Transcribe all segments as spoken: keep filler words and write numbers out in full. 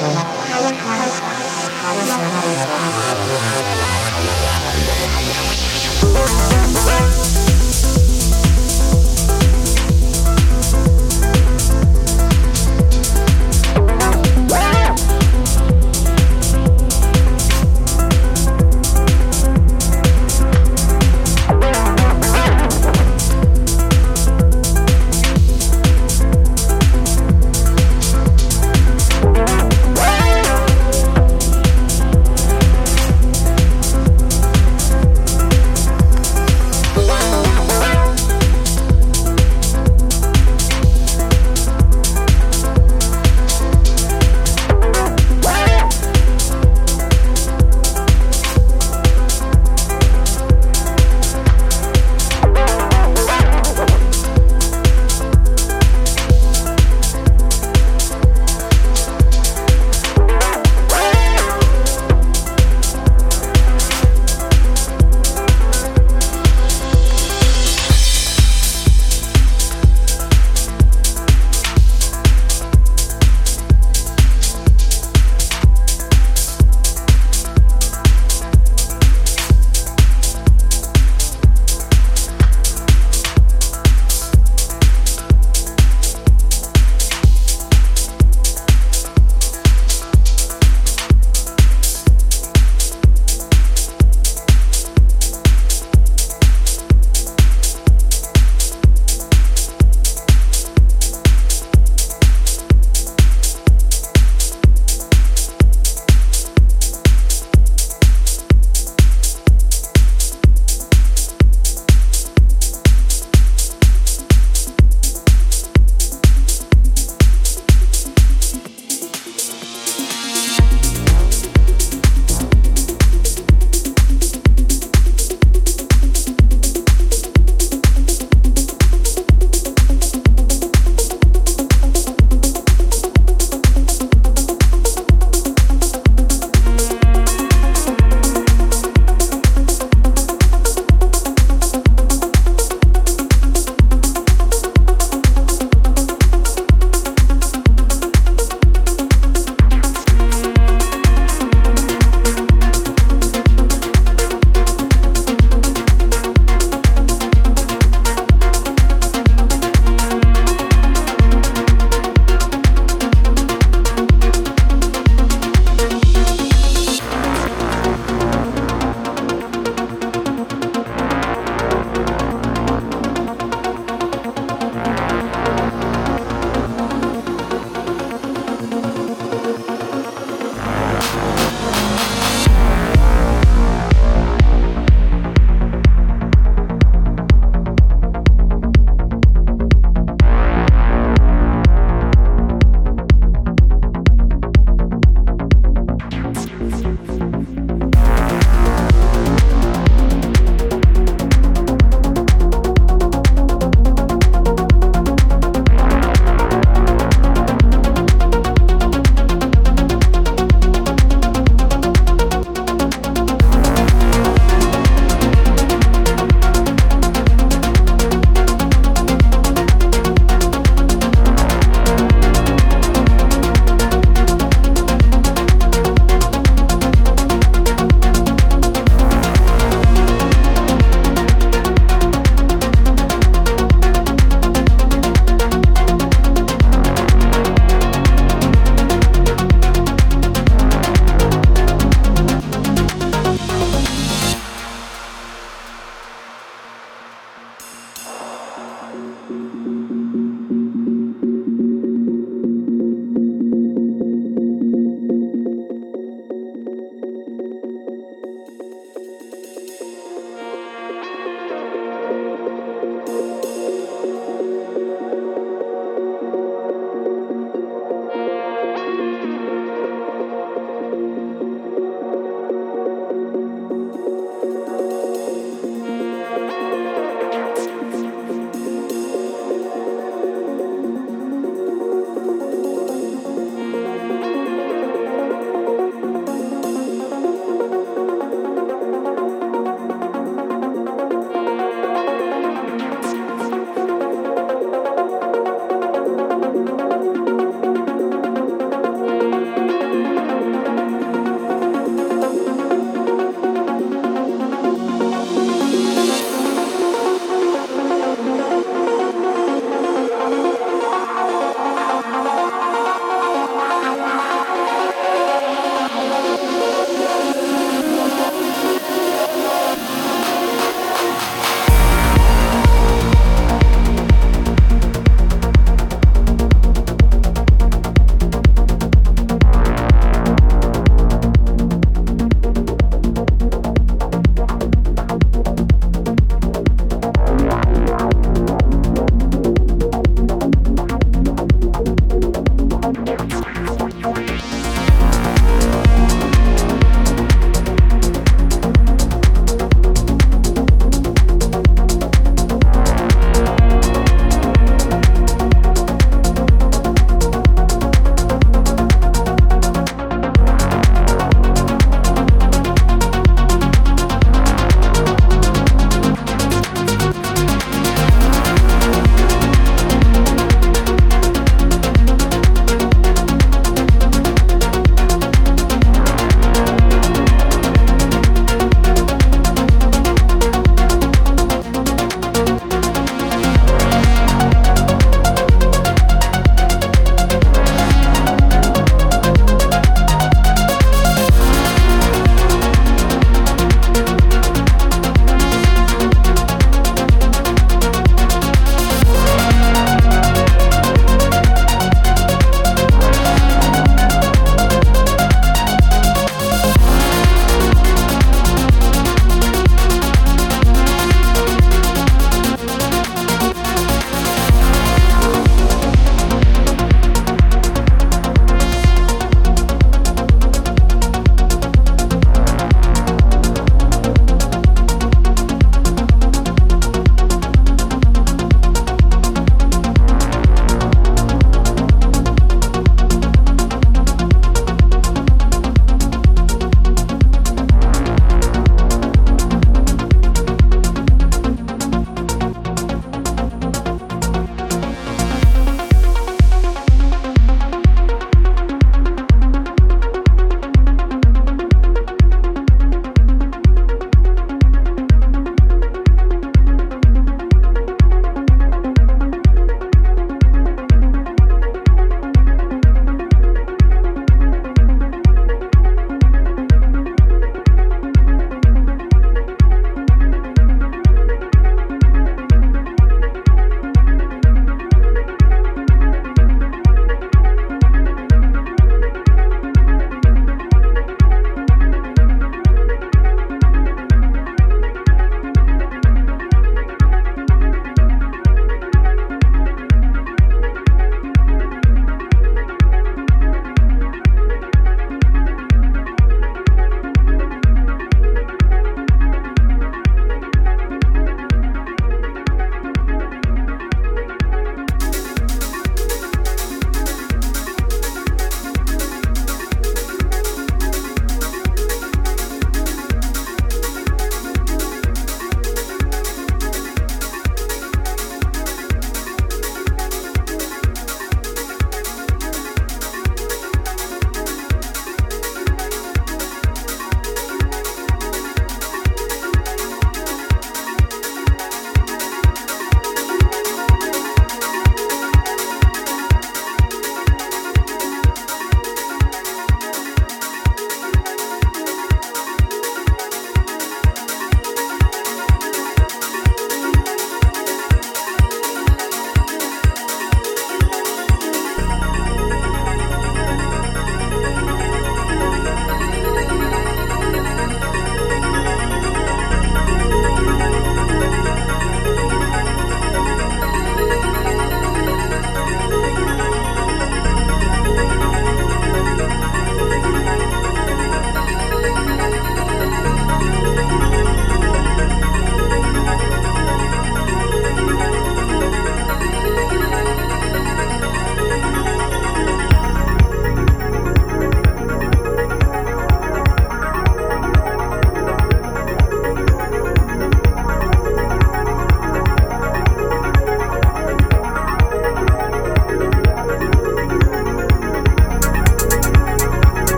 What?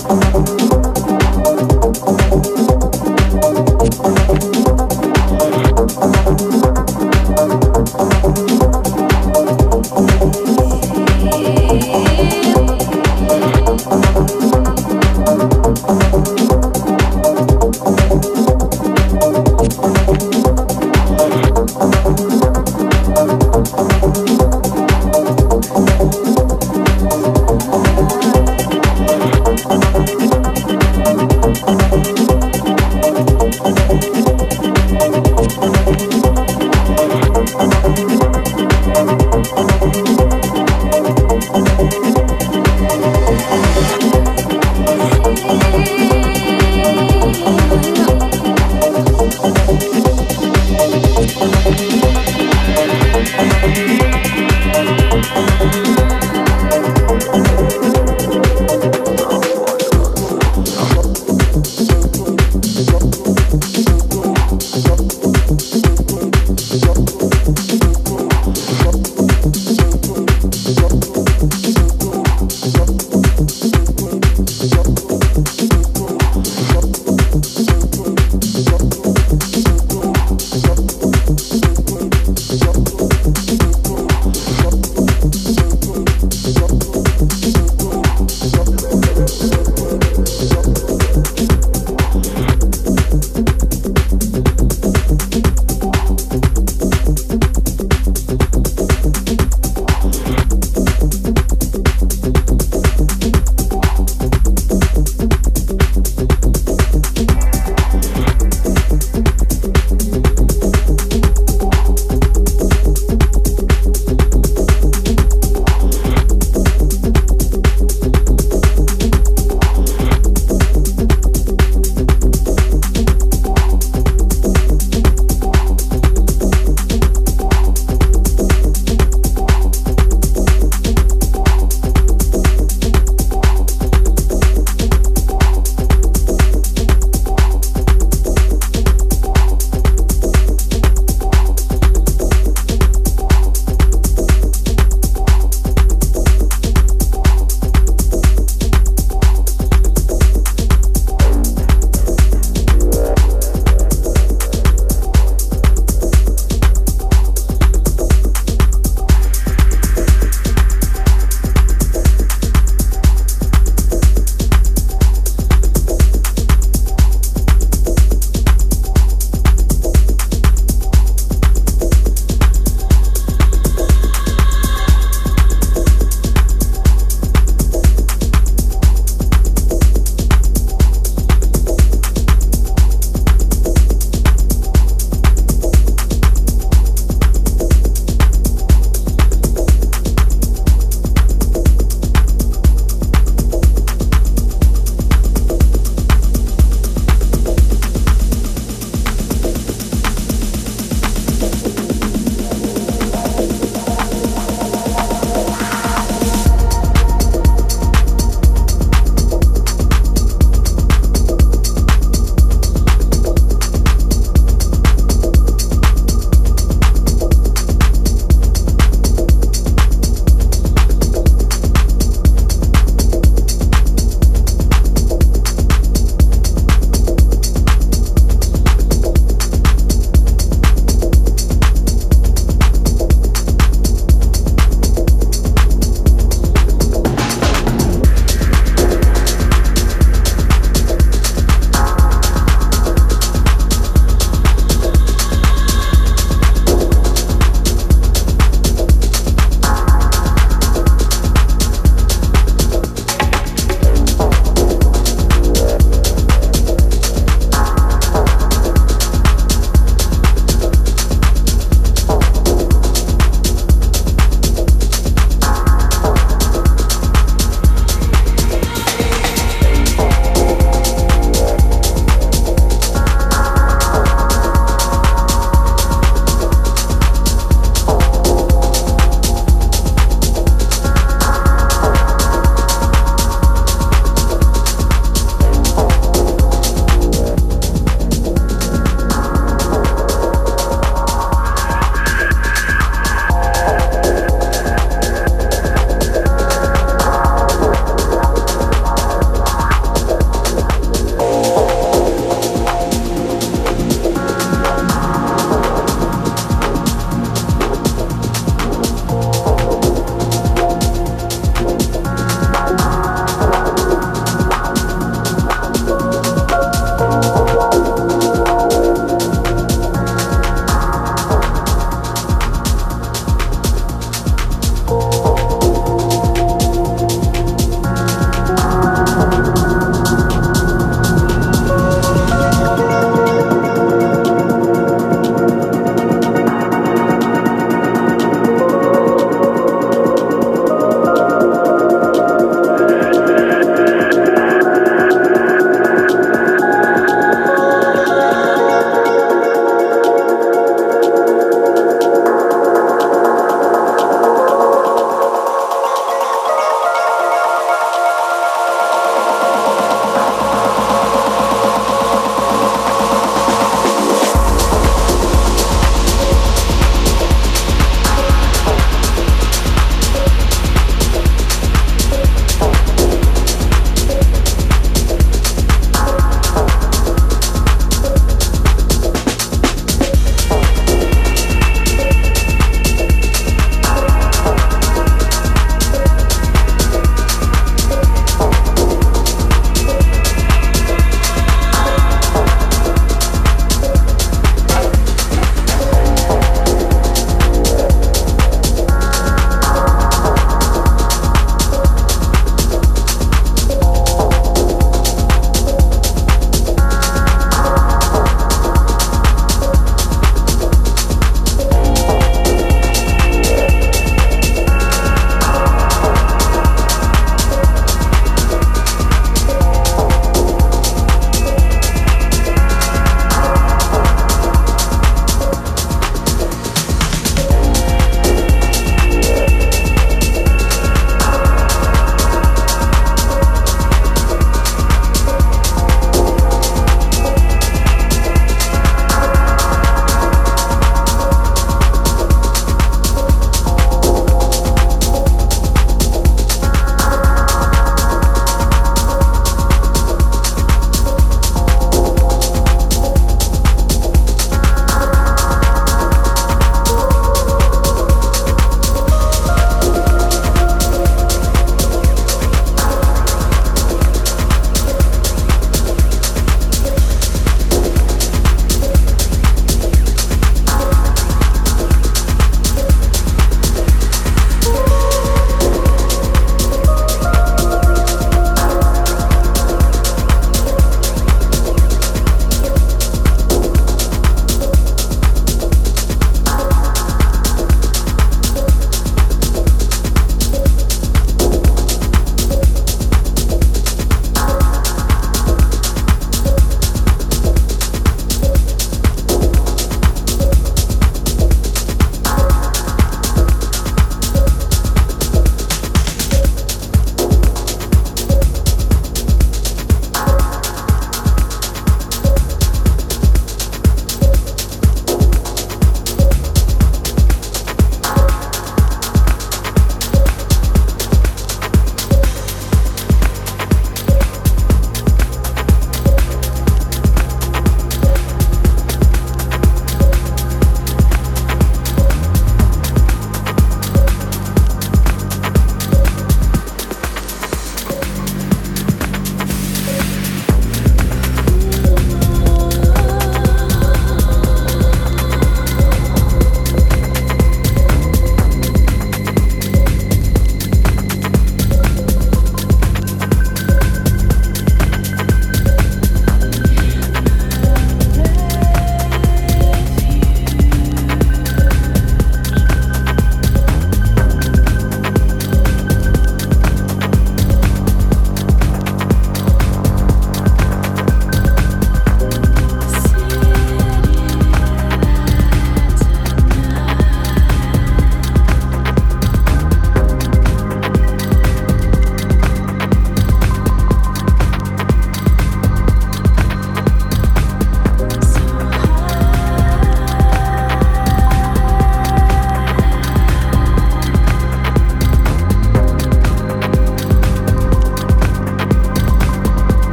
I'm